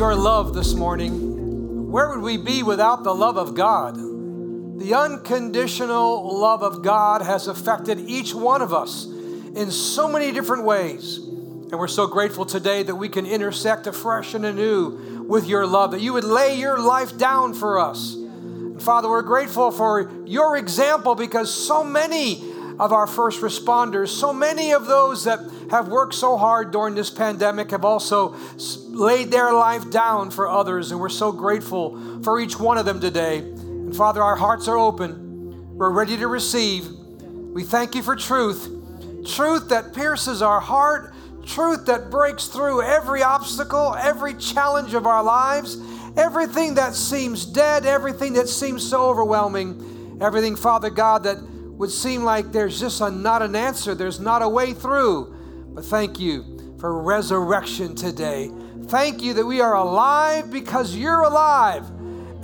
your love this morning. Where would we be without the love of God? The unconditional love of God has affected each one of us in so many different ways. And we're so grateful today that we can intersect afresh and anew with your love, that you would lay your life down for us. And Father, we're grateful for your example, because so many of our first responders, so many of those that have worked so hard during this pandemic have also laid their life down for others. And we're so grateful for each one of them today. And Father, our hearts are open. We're ready to receive. We thank you for truth, truth that pierces our heart, truth that breaks through every obstacle, every challenge of our lives, everything that seems dead, everything that seems so overwhelming, everything, Father God, that would seem like there's just not an answer, there's not a way through. But thank you for resurrection today. Thank you that we are alive because you're alive.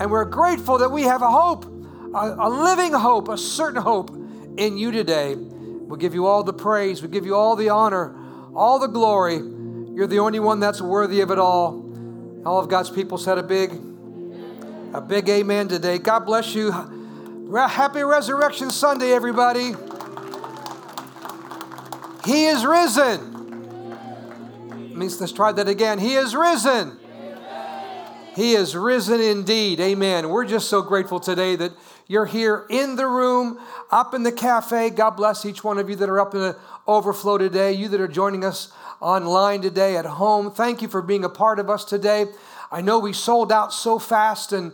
And we're grateful that we have a hope, a living hope, a certain hope in you today. We'll give you all the praise. We'll give you all the honor, all the glory. You're the only one that's worthy of it all. All of God's people said a big amen today. God bless you. Happy Resurrection Sunday, everybody. He is risen. Let's try that again. He is risen. He is risen indeed. Amen. We're just so grateful today that you're here in the room, up in the cafe. God bless each one of you that are up in the overflow today, you that are joining us online today at home. Thank you for being a part of us today. I know we sold out so fast, and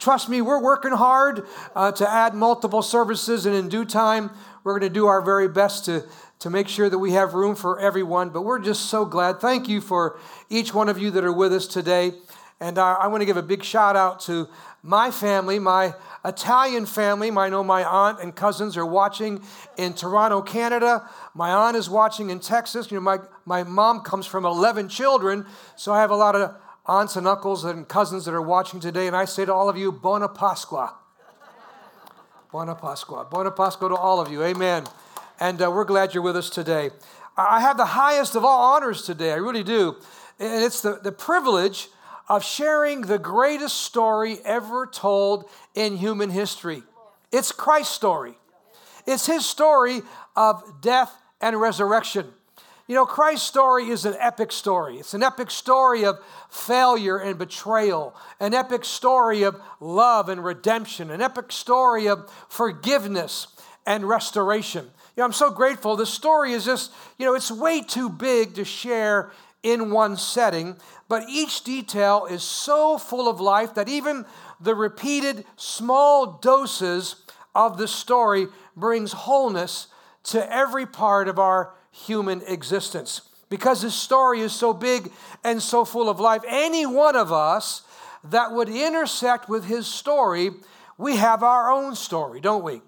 trust me, we're working hard to add multiple services, and in due time, we're going to do our very best to make sure that we have room for everyone, but we're just so glad. Thank you for each one of you that are with us today, and I want to give a big shout out to my family, my Italian family. I know my aunt and cousins are watching in Toronto, Canada. My aunt is watching in Texas. You know, my mom comes from 11 children, so I have a lot of aunts and uncles and cousins that are watching today, and I say to all of you, Buona Pasqua. Buona Pasqua. Buona Pasqua to all of you. Amen. And we're glad you're with us today. I have the highest of all honors today. I really do. And it's the privilege of sharing the greatest story ever told in human history. It's Christ's story. It's his story of death and resurrection. You know, Christ's story is an epic story. It's an epic story of failure and betrayal, an epic story of love and redemption, an epic story of forgiveness and restoration. You know, I'm so grateful. The story is just, you know, it's way too big to share in one setting, but each detail is so full of life that even the repeated small doses of the story brings wholeness to every part of our human existence. Because this story is so big and so full of life, any one of us that would intersect with his story, we have our own story, don't we?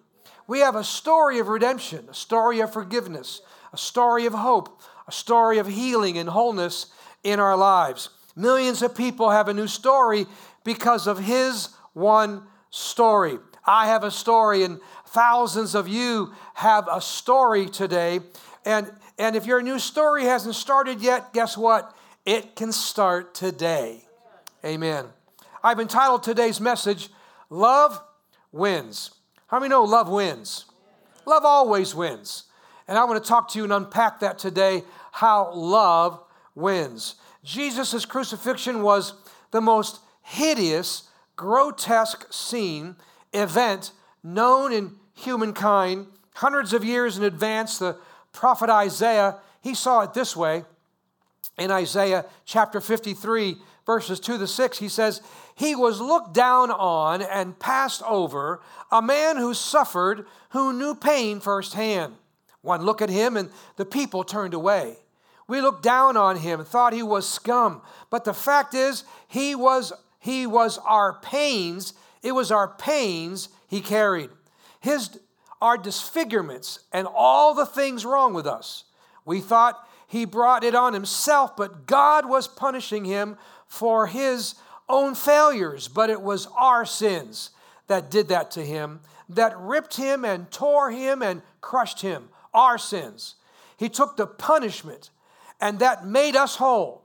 We have a story of redemption, a story of forgiveness, a story of hope, a story of healing and wholeness in our lives. Millions of people have a new story because of his one story. I have a story, and thousands of you have a story today. And if your new story hasn't started yet, guess what? It can start today. Amen. I've entitled today's message, Love Wins. How many know love wins? Love always wins. And I want to talk to you and unpack that today, how love wins. Jesus' crucifixion was the most hideous, grotesque scene, event known in humankind. Hundreds of years in advance, the prophet Isaiah, he saw it this way. In Isaiah chapter 53, verses 2-6, he says, "He was looked down on and passed over, a man who suffered, who knew pain firsthand. One look at him and the people turned away. We looked down on him and thought he was scum. But the fact is, he was our pains. It was our pains he carried. Our disfigurements and all the things wrong with us. We thought he brought it on himself, but God was punishing him for his own failures. But it was our sins that did that to him, that ripped him and tore him and crushed him. Our sins. He took the punishment, and that made us whole.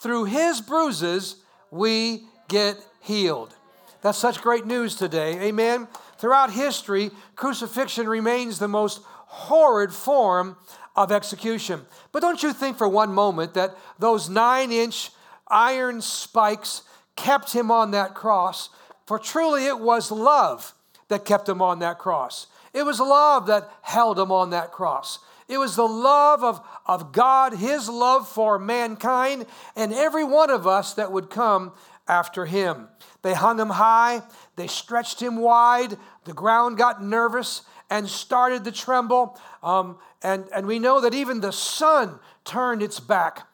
Through his bruises, we get healed. That's such great news today. Amen. Throughout history, crucifixion remains the most horrid form of execution. But don't you think for one moment that those 9-inch iron spikes kept him on that cross, for truly it was love that kept him on that cross. It was love that held him on that cross. It was the love of God, his love for mankind, and every one of us that would come after him. They hung him high. They stretched him wide. The ground got nervous and started to tremble. And we know that even the sun turned its back.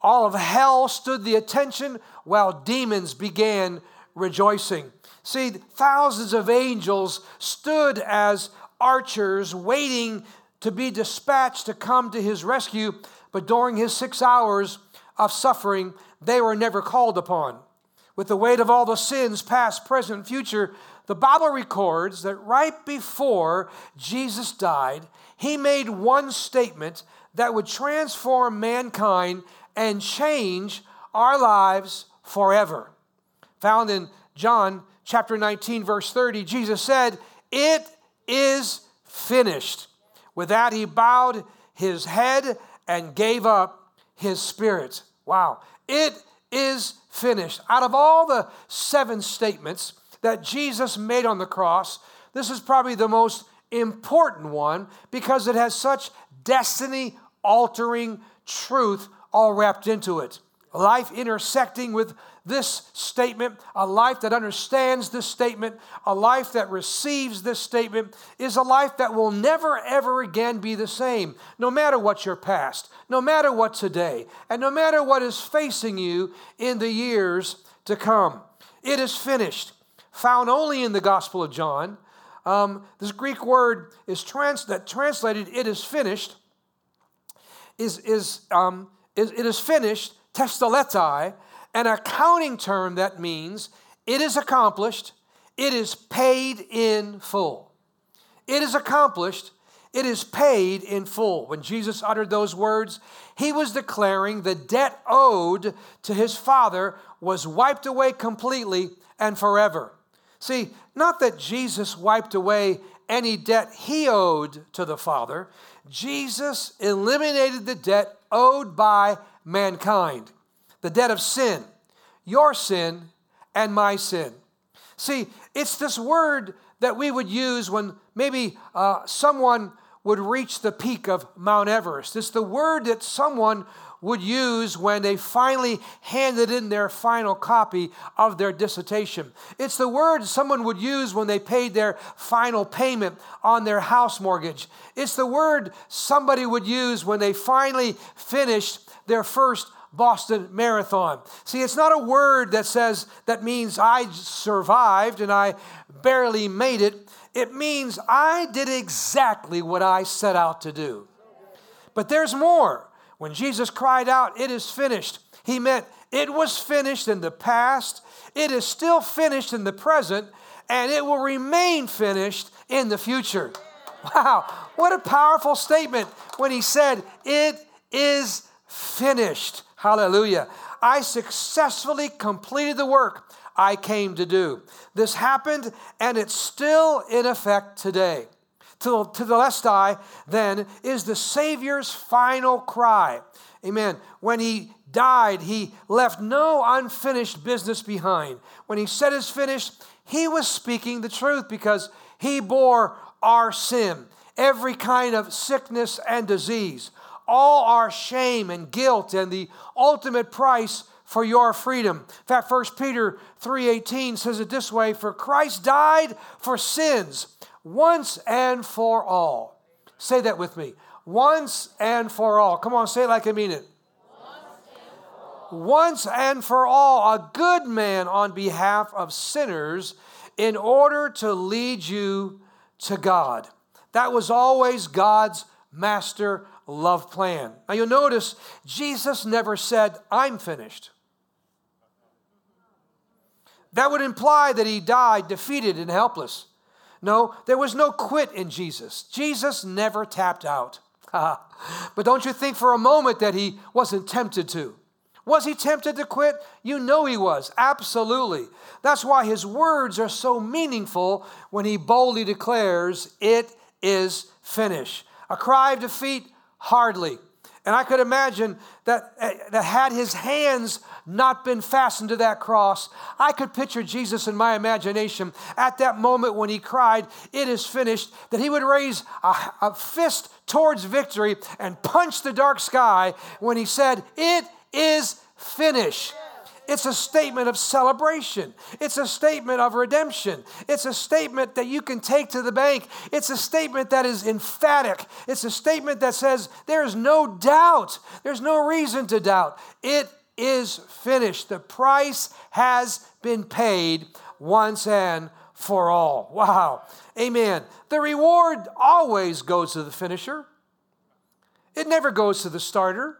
All of hell stood the attention while demons began rejoicing. See, thousands of angels stood as archers waiting to be dispatched to come to his rescue, but during his 6 hours of suffering, they were never called upon. With the weight of all the sins, past, present, future, the Bible records that right before Jesus died, he made one statement that would transform mankind and change our lives forever. Found in John chapter 19, verse 30, Jesus said, "It is finished." With that, he bowed his head and gave up his spirit. Wow. It is finished. Out of all the 7 statements that Jesus made on the cross, this is probably the most important one because it has such destiny-altering truth all wrapped into it. Life intersecting with this statement, a life that understands this statement, a life that receives this statement, is a life that will never, ever again be the same, no matter what your past, no matter what today, and no matter what is facing you in the years to come. It is finished, found only in the Gospel of John. This Greek word is translated, it is finished, it is finished, testaletai, an accounting term that means it is accomplished, it is paid in full. It is accomplished, it is paid in full. When Jesus uttered those words, he was declaring the debt owed to his Father was wiped away completely and forever. See, not that Jesus wiped away any debt he owed to the Father. Jesus eliminated the debt owed by mankind. The debt of sin, your sin, and my sin. See, it's this word that we would use when maybe someone would reach the peak of Mount Everest. It's the word that someone would use when they finally handed in their final copy of their dissertation. It's the word someone would use when they paid their final payment on their house mortgage. It's the word somebody would use when they finally finished their first Boston Marathon. See, it's not a word that says, that means I survived and I barely made it. It means I did exactly what I set out to do. But there's more. When Jesus cried out, "It is finished," he meant it was finished in the past, it is still finished in the present, and it will remain finished in the future. Wow, what a powerful statement when he said, "It is finished." Hallelujah. I successfully completed the work I came to do. This happened, and it's still in effect today. To the Lestai, then, is the Savior's final cry. Amen. When he died, he left no unfinished business behind. When he said it's finished, he was speaking the truth because he bore our sin, every kind of sickness and disease, all our shame and guilt and the ultimate price for your freedom. In fact, 1 Peter 3:18 says it this way, "For Christ died for sins once and for all." Say that with me. Once and for all. Come on, say it like I mean it. Once and for all, a good man on behalf of sinners in order to lead you to God. That was always God's master love plan. Now you'll notice Jesus never said, "I'm finished." That would imply that he died defeated and helpless. No, there was no quit in Jesus. Jesus never tapped out. But don't you think for a moment that he wasn't tempted to. Was he tempted to quit? You know he was, absolutely. That's why his words are so meaningful when he boldly declares, "It is finished." A cry of defeat? Hardly. And I could imagine that had his hands not been fastened to that cross, I could picture Jesus in my imagination at that moment when he cried, "It is finished," that he would raise a fist towards victory and punch the dark sky when he said, "It is finished." It's a statement of celebration. It's a statement of redemption. It's a statement that you can take to the bank. It's a statement that is emphatic. It's a statement that says there is no doubt. There's no reason to doubt. It is finished. The price has been paid once and for all. Wow. Amen. The reward always goes to the finisher. It never goes to the starter,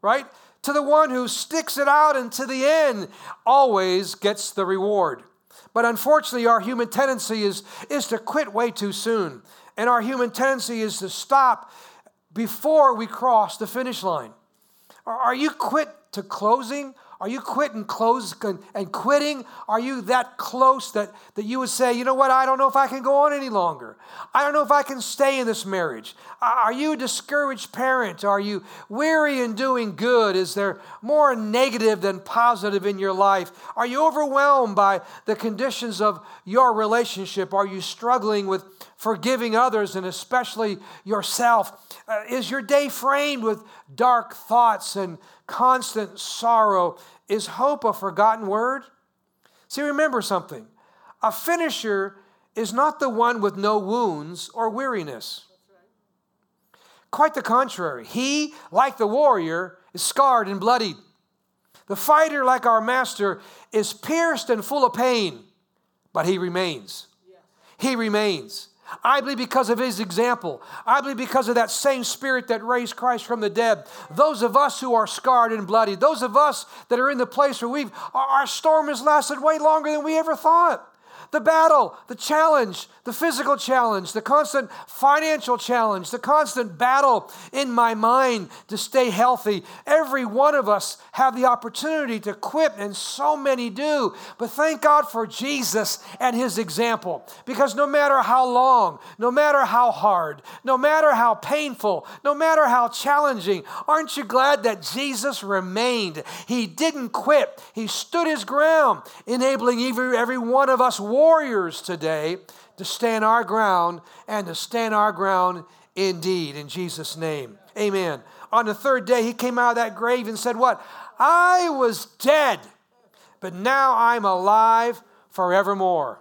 right? To the one who sticks it out and to the end always gets the reward. But unfortunately, our human tendency is to quit way too soon. And our human tendency is to stop before we cross the finish line. Are you quit to closing? Are you quit and close and quitting? Are you that close that you would say, "You know what, I don't know if I can go on any longer. I don't know if I can stay in this marriage." Are you a discouraged parent? Are you weary in doing good? Is there more negative than positive in your life? Are you overwhelmed by the conditions of your relationship? Are you struggling with forgiving others and especially yourself? Is your day framed with dark thoughts and constant sorrow? Is hope a forgotten word? See, remember something. A finisher is not the one with no wounds or weariness. Quite the contrary. He, like the warrior, is scarred and bloodied. The fighter, like our master, is pierced and full of pain, but he remains. He remains. I believe because of his example. I believe because of that same spirit that raised Christ from the dead. Those of us who are scarred and bloodied, those of us that are in the place where our storm has lasted way longer than we ever thought. The battle, the challenge, the physical challenge, the constant financial challenge, the constant battle in my mind to stay healthy. Every one of us have the opportunity to quit, and so many do. But thank God for Jesus and his example, because no matter how long, no matter how hard, no matter how painful, no matter how challenging, aren't you glad that Jesus remained? He didn't quit. He stood his ground, enabling every one of us warriors today to stand our ground and to stand our ground indeed in Jesus' name. Amen. On the third day, he came out of that grave and said what? "I was dead, but now I'm alive forevermore."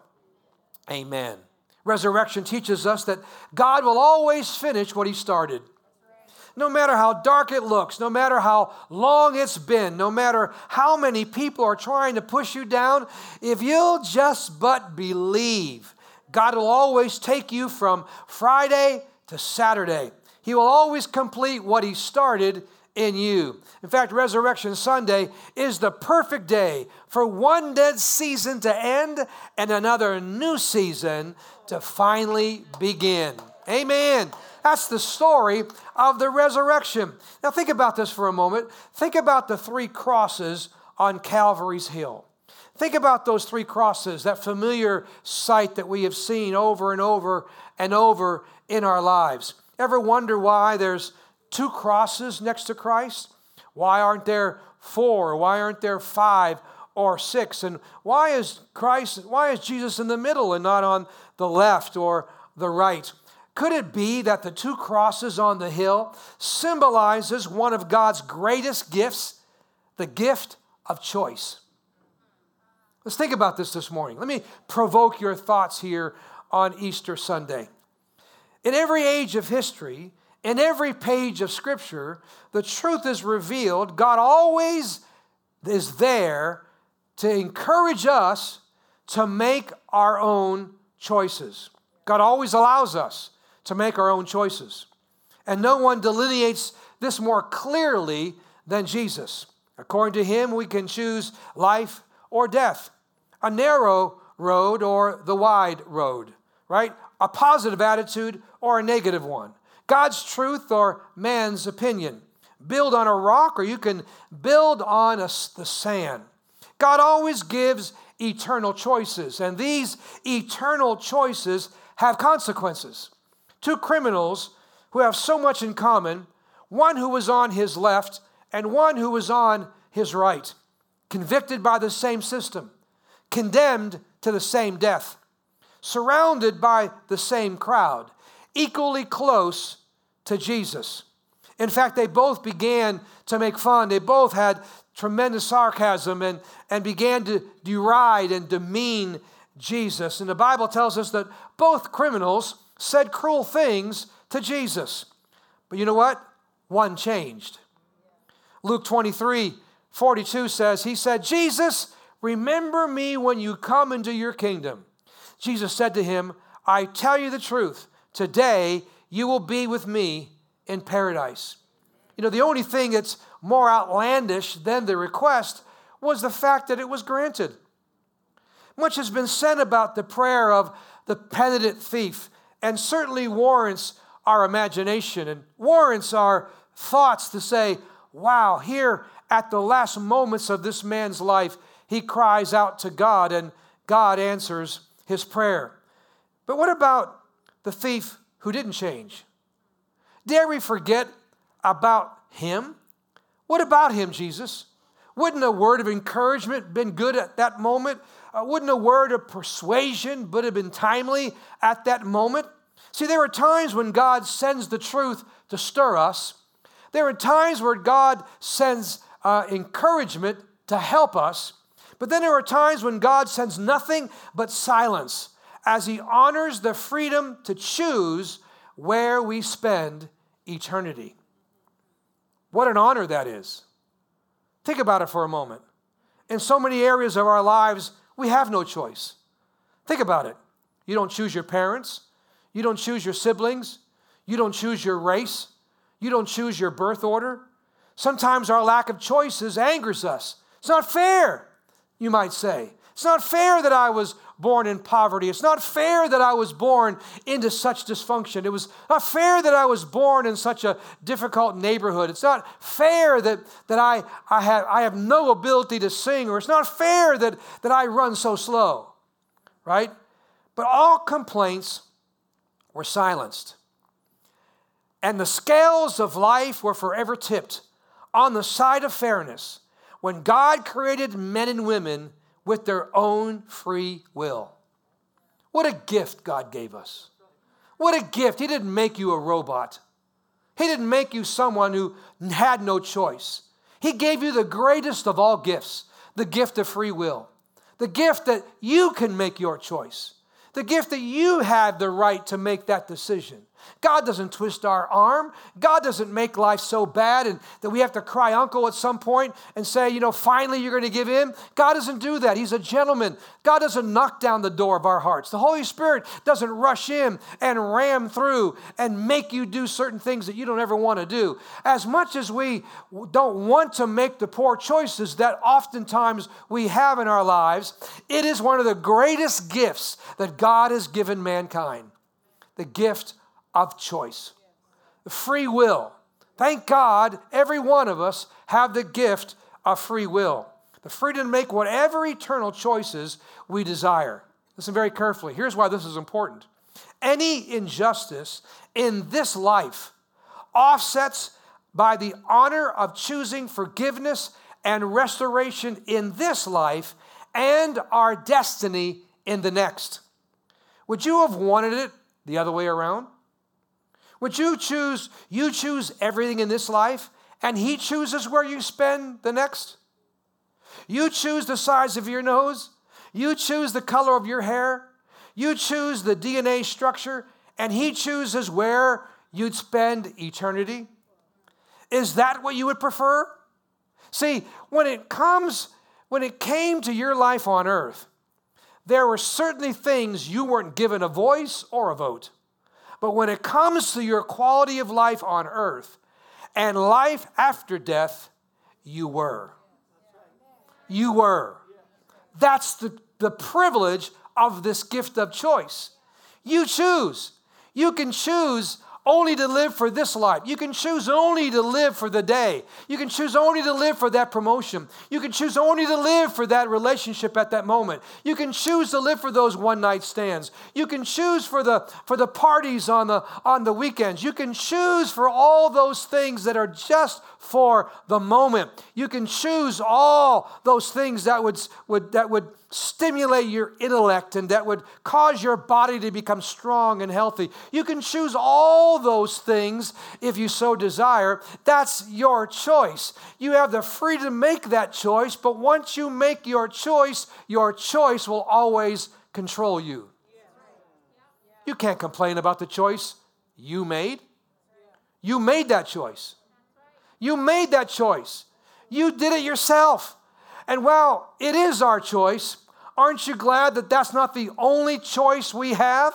Amen. Resurrection teaches us that God will always finish what he started. No matter how dark it looks, no matter how long it's been, no matter how many people are trying to push you down, if you'll just but believe, God will always take you from Friday to Saturday. He will always complete what he started in you. In fact, Resurrection Sunday is the perfect day for one dead season to end and another new season to finally begin. Amen. That's the story of the resurrection. Now think about this for a moment. Think about the three crosses on Calvary's Hill. Think about those three crosses, that familiar sight that we have seen over and over and over in our lives. Ever wonder why there's two crosses next to Christ? Why aren't there four? Why aren't there five or six? And why is Jesus in the middle and not on the left or the right? Could it be that the two crosses on the hill symbolizes one of God's greatest gifts, the gift of choice? Let's think about this morning. Let me provoke your thoughts here on Easter Sunday. In every age of history, in every page of Scripture, the truth is revealed. God always is there to encourage us to make our own choices. God always allows us to make our own choices. And no one delineates this more clearly than Jesus. According to him, we can choose life or death, a narrow road or the wide road, right? A positive attitude or a negative one, God's truth or man's opinion, build on a rock or you can build on the sand. God always gives eternal choices, and these eternal choices have consequences. Two criminals who have so much in common, one who was on his left and one who was on his right, convicted by the same system, condemned to the same death, surrounded by the same crowd, equally close to Jesus. In fact, they both began to make fun. They both had tremendous sarcasm and began to deride and demean Jesus. And the Bible tells us that both criminals said cruel things to Jesus. But you know what? One changed. Luke 23:42 says, he said, Jesus, remember me when you come into your kingdom. Jesus said to him, I tell you the truth, today you will be with me in paradise. You know, the only thing that's more outlandish than the request was the fact that it was granted. Much has been said about the prayer of the penitent thief, and certainly warrants our imagination and warrants our thoughts to say, wow, here at the last moments of this man's life, he cries out to God and God answers his prayer. But what about the thief who didn't change? Dare we forget about him? What about him, Jesus? Wouldn't a word of encouragement been good at that moment? Wouldn't a word of persuasion but have been timely at that moment? See, there are times when God sends the truth to stir us. There are times where God sends encouragement to help us. But then there are times when God sends nothing but silence as he honors the freedom to choose where we spend eternity. What an honor that is. Think about it for a moment. In so many areas of our lives, we have no choice. Think about it. You don't choose your parents. You don't choose your siblings. You don't choose your race. You don't choose your birth order. Sometimes our lack of choices angers us. It's not fair, you might say. It's not fair that I was born in poverty. It's not fair that I was born into such dysfunction. It was not fair that I was born in such a difficult neighborhood. It's not fair that I have no ability to sing, or it's not fair that I run so slow, right? But all complaints were silenced. And the scales of life were forever tipped on the side of fairness when God created men and women with their own free will. What a gift God gave us. What a gift. He didn't make you a robot. He didn't make you someone who had no choice. He gave you the greatest of all gifts, the gift of free will, the gift that you can make your choice, the gift that you have the right to make that decision. God doesn't twist our arm. God doesn't make life so bad and that we have to cry uncle at some point and say, you know, finally you're going to give in. God doesn't do that. He's a gentleman. God doesn't knock down the door of our hearts. The Holy Spirit doesn't rush in and ram through and make you do certain things that you don't ever want to do. As much as we don't want to make the poor choices that oftentimes we have in our lives, it is one of the greatest gifts that God has given mankind, the gift of choice, the free will. Thank God every one of us have the gift of free will, the freedom to make whatever eternal choices we desire. Listen very carefully. Here's why this is important. Any injustice in this life offsets by the honor of choosing forgiveness and restoration in this life and our destiny in the next. Would you have wanted it the other way around? Would you choose everything in this life, and he chooses where you spend the next? You choose the size of your nose. You choose the color of your hair. You choose the DNA structure, and he chooses where you'd spend eternity. Is that what you would prefer? See, when it came to your life on earth, there were certainly things you weren't given a voice or a vote. But when it comes to your quality of life on earth and life after death, you were. You were. That's the privilege of this gift of choice. You choose. You can choose only to live for this life. You can choose only to live for the day. You can choose only to live for that promotion. You can choose only to live for that relationship at that moment. You can choose to live for those one-night stands. You can choose for the parties on the weekends. You can choose for all those things that are just for the moment. You can choose all those things that would stimulate your intellect and that would cause your body to become strong and healthy. You can choose all those things if you so desire. That's your choice. You have the freedom to make that choice, but once you make your choice will always control you. You can't complain about the choice you made. You made that choice. You made that choice. You did it yourself. And while it is our choice, aren't you glad that that's not the only choice we have?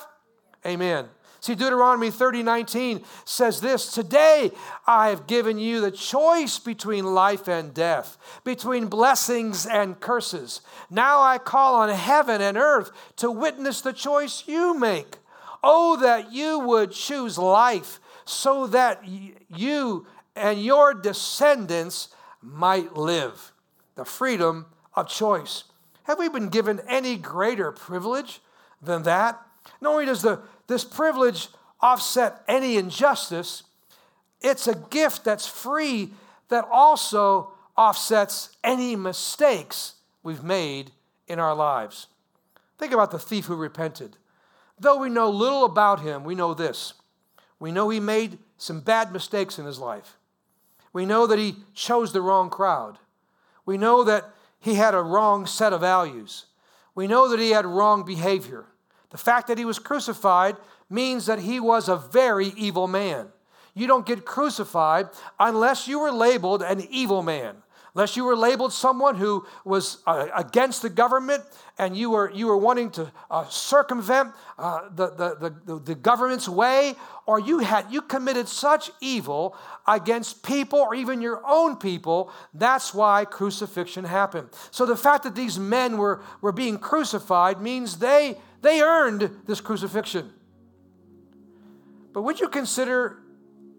Amen. See, Deuteronomy 30:19 says this, "Today I have given you the choice between life and death, between blessings and curses. Now I call on heaven and earth to witness the choice you make. Oh, that you would choose life so that you and your descendants might live." The freedom of choice. Have we been given any greater privilege than that? Not only does this privilege offset any injustice, it's a gift that's free that also offsets any mistakes we've made in our lives. Think about the thief who repented. Though we know little about him, we know this. We know he made some bad mistakes in his life. We know that he chose the wrong crowd. We know that he had a wrong set of values. We know that he had wrong behavior. The fact that he was crucified means that he was a very evil man. You don't get crucified unless you were labeled an evil man, unless you were labeled someone who was against the government and you were wanting to circumvent the government's way, or you committed such evil against people or even your own people. That's why crucifixion happened. So the fact that these men were being crucified means they earned this crucifixion. But would you consider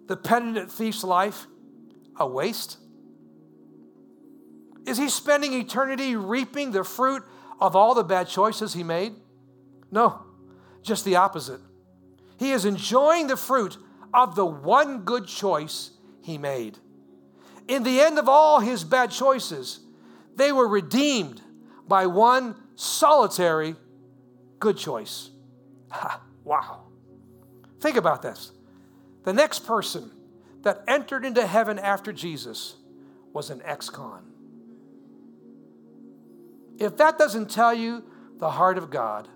the penitent thief's life a waste? Is he spending eternity reaping the fruit of all the bad choices he made? No, just the opposite. He is enjoying the fruit of the one good choice he made. In the end of all his bad choices, they were redeemed by one solitary good choice. Ha, wow. Think about this. The next person that entered into heaven after Jesus was an ex-con. If that doesn't tell you the heart of God,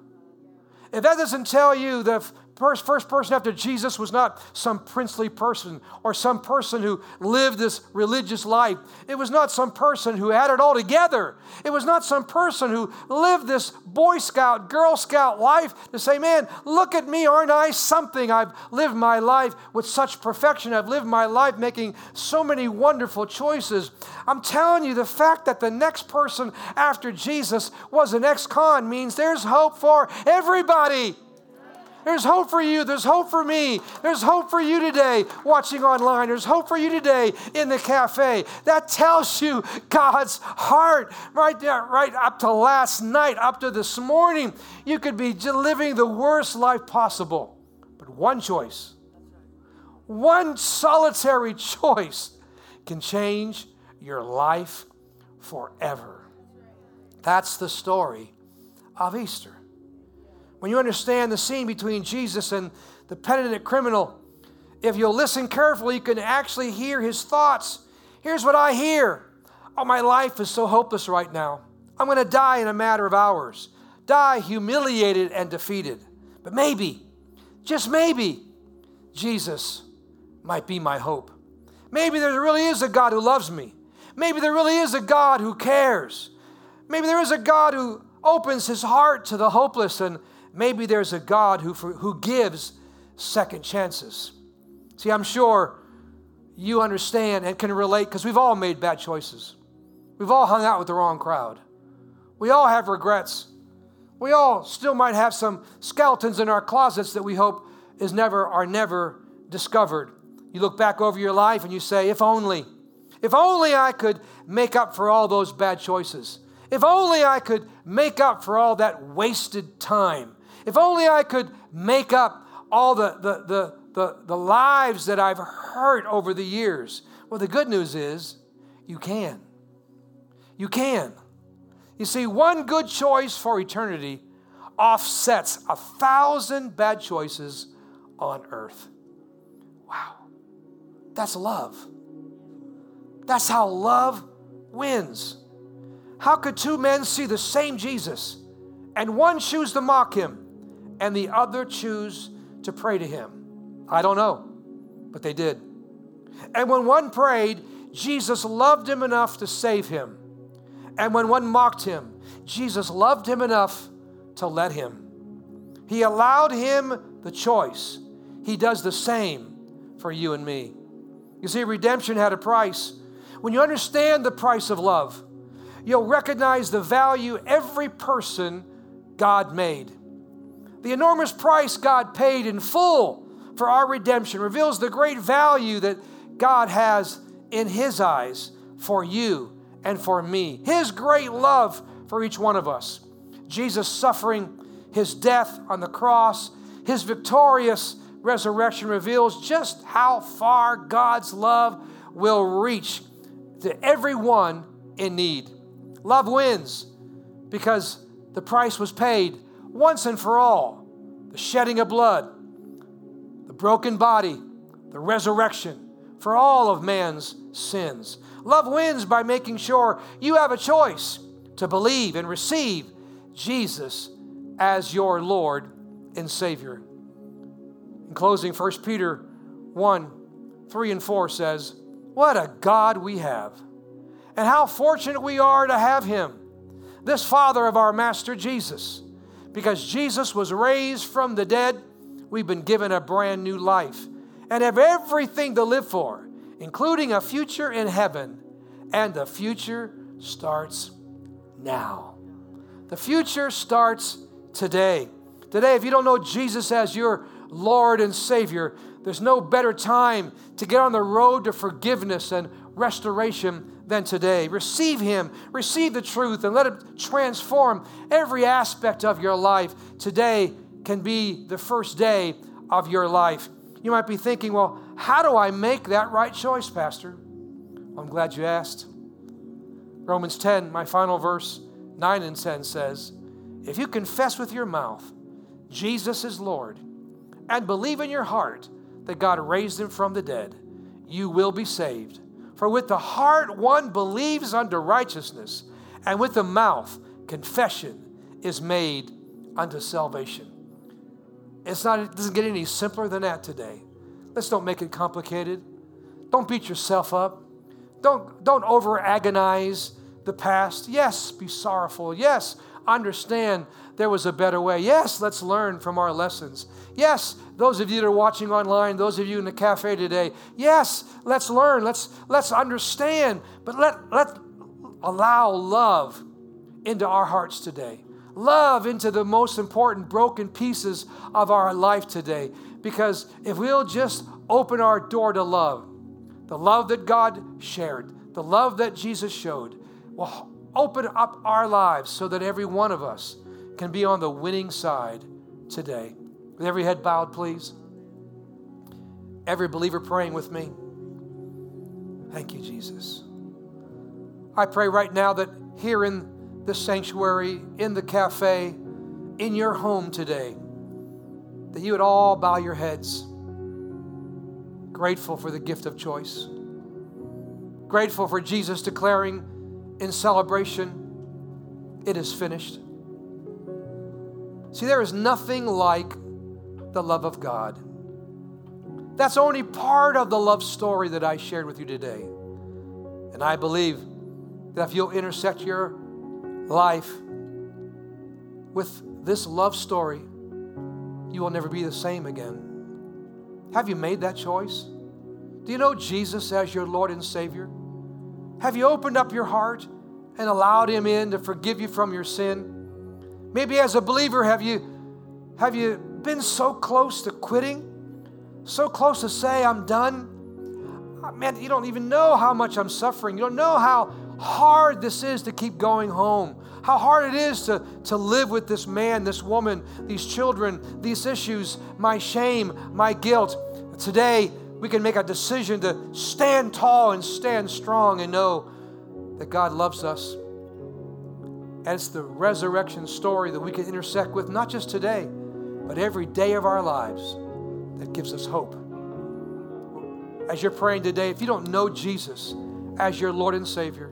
if that doesn't tell you the first person after Jesus was not some princely person or some person who lived this religious life, it was not some person who had it all together, it was not some person who lived this Boy Scout, Girl Scout life to say, man, look at me, aren't I something? I've lived my life with such perfection. I've lived my life making so many wonderful choices. I'm telling you, the fact that the next person after Jesus was an ex-con means there's hope for everybody. There's hope for you. There's hope for me. There's hope for you today watching online. There's hope for you today in the cafe. That tells you God's heart right there, right up to last night, up to this morning. You could be living the worst life possible. But one choice, one solitary choice can change your life forever. That's the story of Easter. When you understand the scene between Jesus and the penitent criminal, if you'll listen carefully, you can actually hear his thoughts. Here's what I hear. Oh, my life is so hopeless right now. I'm going to die in a matter of hours. Die humiliated and defeated. But maybe, just maybe, Jesus might be my hope. Maybe there really is a God who loves me. Maybe there really is a God who cares. Maybe there is a God who opens his heart to the hopeless, and maybe there's a God who gives second chances. See, I'm sure you understand and can relate because we've all made bad choices. We've all hung out with the wrong crowd. We all have regrets. We all still might have some skeletons in our closets that we hope are never discovered. You look back over your life and you say, if only I could make up for all those bad choices. If only I could make up for all that wasted time. If only I could make up all the lives that I've hurt over the years. Well, the good news is you can. You can. You see, one good choice for eternity offsets 1,000 bad choices on earth. Wow. That's love. That's how love wins. How could two men see the same Jesus and one choose to mock him and the other choose to pray to him? I don't know, but they did. And when one prayed, Jesus loved him enough to save him. And when one mocked him, Jesus loved him enough to let him. He allowed him the choice. He does the same for you and me. You see, redemption had a price. When you understand the price of love, you'll recognize the value every person God made. The enormous price God paid in full for our redemption reveals the great value that God has in his eyes for you and for me. His great love for each one of us. Jesus suffering, his death on the cross, his victorious resurrection reveals just how far God's love will reach to everyone in need. Love wins because the price was paid once and for all. The shedding of blood, the broken body, the resurrection for all of man's sins. Love wins by making sure you have a choice to believe and receive Jesus as your Lord and Savior. In closing, 1 Peter 1:3-4 says, "What a God we have, and how fortunate we are to have him, this Father of our Master Jesus. Because Jesus was raised from the dead, we've been given a brand new life and have everything to live for, including a future in heaven. And the future starts now." The future starts today. Today, if you don't know Jesus as your Lord and Savior, there's no better time to get on the road to forgiveness and restoration than today. Receive him, receive the truth, and let it transform every aspect of your life. Today can be the first day of your life. You might be thinking, well, how do I make that right choice, Pastor? I'm glad you asked. Romans 10, my final verse, 9 and 10 says, "If you confess with your mouth, Jesus is Lord, and believe in your heart that God raised him from the dead, you will be saved. For with the heart one believes unto righteousness, and with the mouth confession is made unto salvation." It doesn't get any simpler than that today. Let's don't make it complicated. Don't beat yourself up. Don't over-agonize the past. Yes, be sorrowful. Yes, understand there was a better way. Yes, let's learn from our lessons. Yes, those of you that are watching online, those of you in the cafe today, yes, let's learn, let's understand, but let allow love into our hearts today. Love into the most important broken pieces of our life today, because if we'll just open our door to love, the love that God shared, the love that Jesus showed, will open up our lives so that every one of us can be on the winning side today. With every head bowed, please. Every believer praying with me. Thank you, Jesus. I pray right now that here in the sanctuary, in the cafe, in your home today, that you would all bow your heads, grateful for the gift of choice, grateful for Jesus declaring in celebration, "It is finished." See, there is nothing like the love of God. That's only part of the love story that I shared with you today. And I believe that if you'll intersect your life with this love story, you will never be the same again. Have you made that choice? Do you know Jesus as your Lord and Savior? Have you opened up your heart and allowed him in to forgive you from your sin? Maybe as a believer, have you been so close to quitting, so close to say, I'm done. Oh, man, you don't even know how much I'm suffering. You don't know how hard this is to keep going home, how hard it is to live with this man, this woman, these children, these issues, my shame, my guilt. Today, we can make a decision to stand tall and stand strong and know that God loves us. And it's the resurrection story that we can intersect with, not just today, but every day of our lives, that gives us hope. As you're praying today, if you don't know Jesus as your Lord and Savior,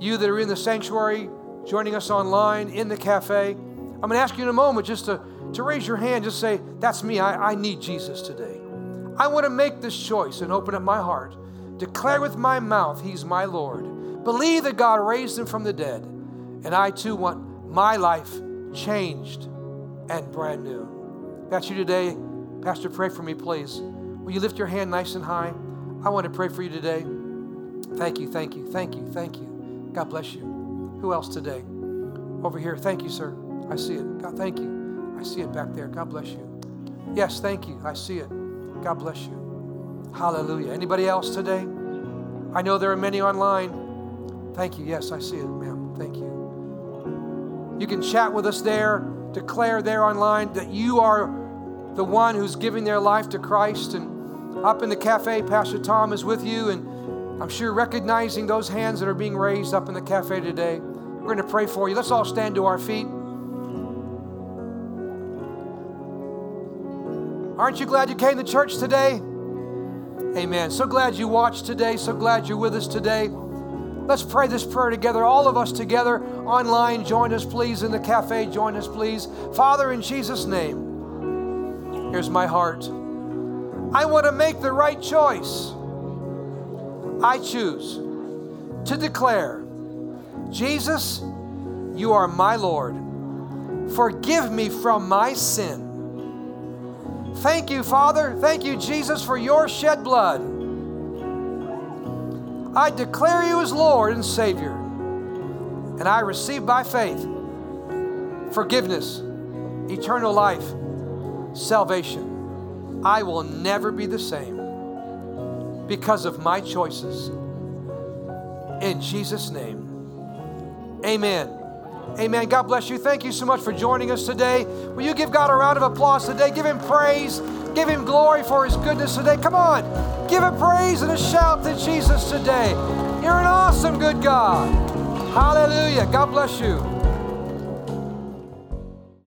you that are in the sanctuary, joining us online, in the cafe, I'm going to ask you in a moment just to raise your hand, just say, that's me, I need Jesus today. I want to make this choice and open up my heart, declare with my mouth, He's my Lord. Believe that God raised Him from the dead. And I too want my life changed and brand new. If that's you today, Pastor, pray for me, please. Will you lift your hand nice and high? I want to pray for you today. Thank you, thank you, thank you, thank you. God bless you. Who else today? Over here. Thank you, sir. I see it. God, thank you. I see it back there. God bless you. Yes, thank you. I see it. God bless you. Hallelujah. Anybody else today? I know there are many online. Thank you. Yes, I see it, ma'am. Thank you. You can chat with us there, declare there online that you are the one who's giving their life to Christ. And up in the cafe, Pastor Tom is with you. And I'm sure recognizing those hands that are being raised up in the cafe today, we're going to pray for you. Let's all stand to our feet. Aren't you glad you came to church today? Amen. So glad you watched today. So glad you're with us today. Let's pray this prayer together, all of us together. Online, join us, please. In the cafe, join us, please. Father, in Jesus' name, here's my heart. I want to make the right choice. I choose to declare, Jesus, you are my Lord. Forgive me from my sin. Thank you, Father. Thank you, Jesus, for your shed blood. I declare you as Lord and Savior, and I receive by faith forgiveness, eternal life, salvation. I will never be the same because of my choices. In Jesus' name, amen. Amen. God bless you. Thank you so much for joining us today. Will you give God a round of applause today? Give Him praise. Give Him glory for His goodness today. Come on, give a praise and a shout to Jesus today. You're an awesome good God. Hallelujah. God bless you.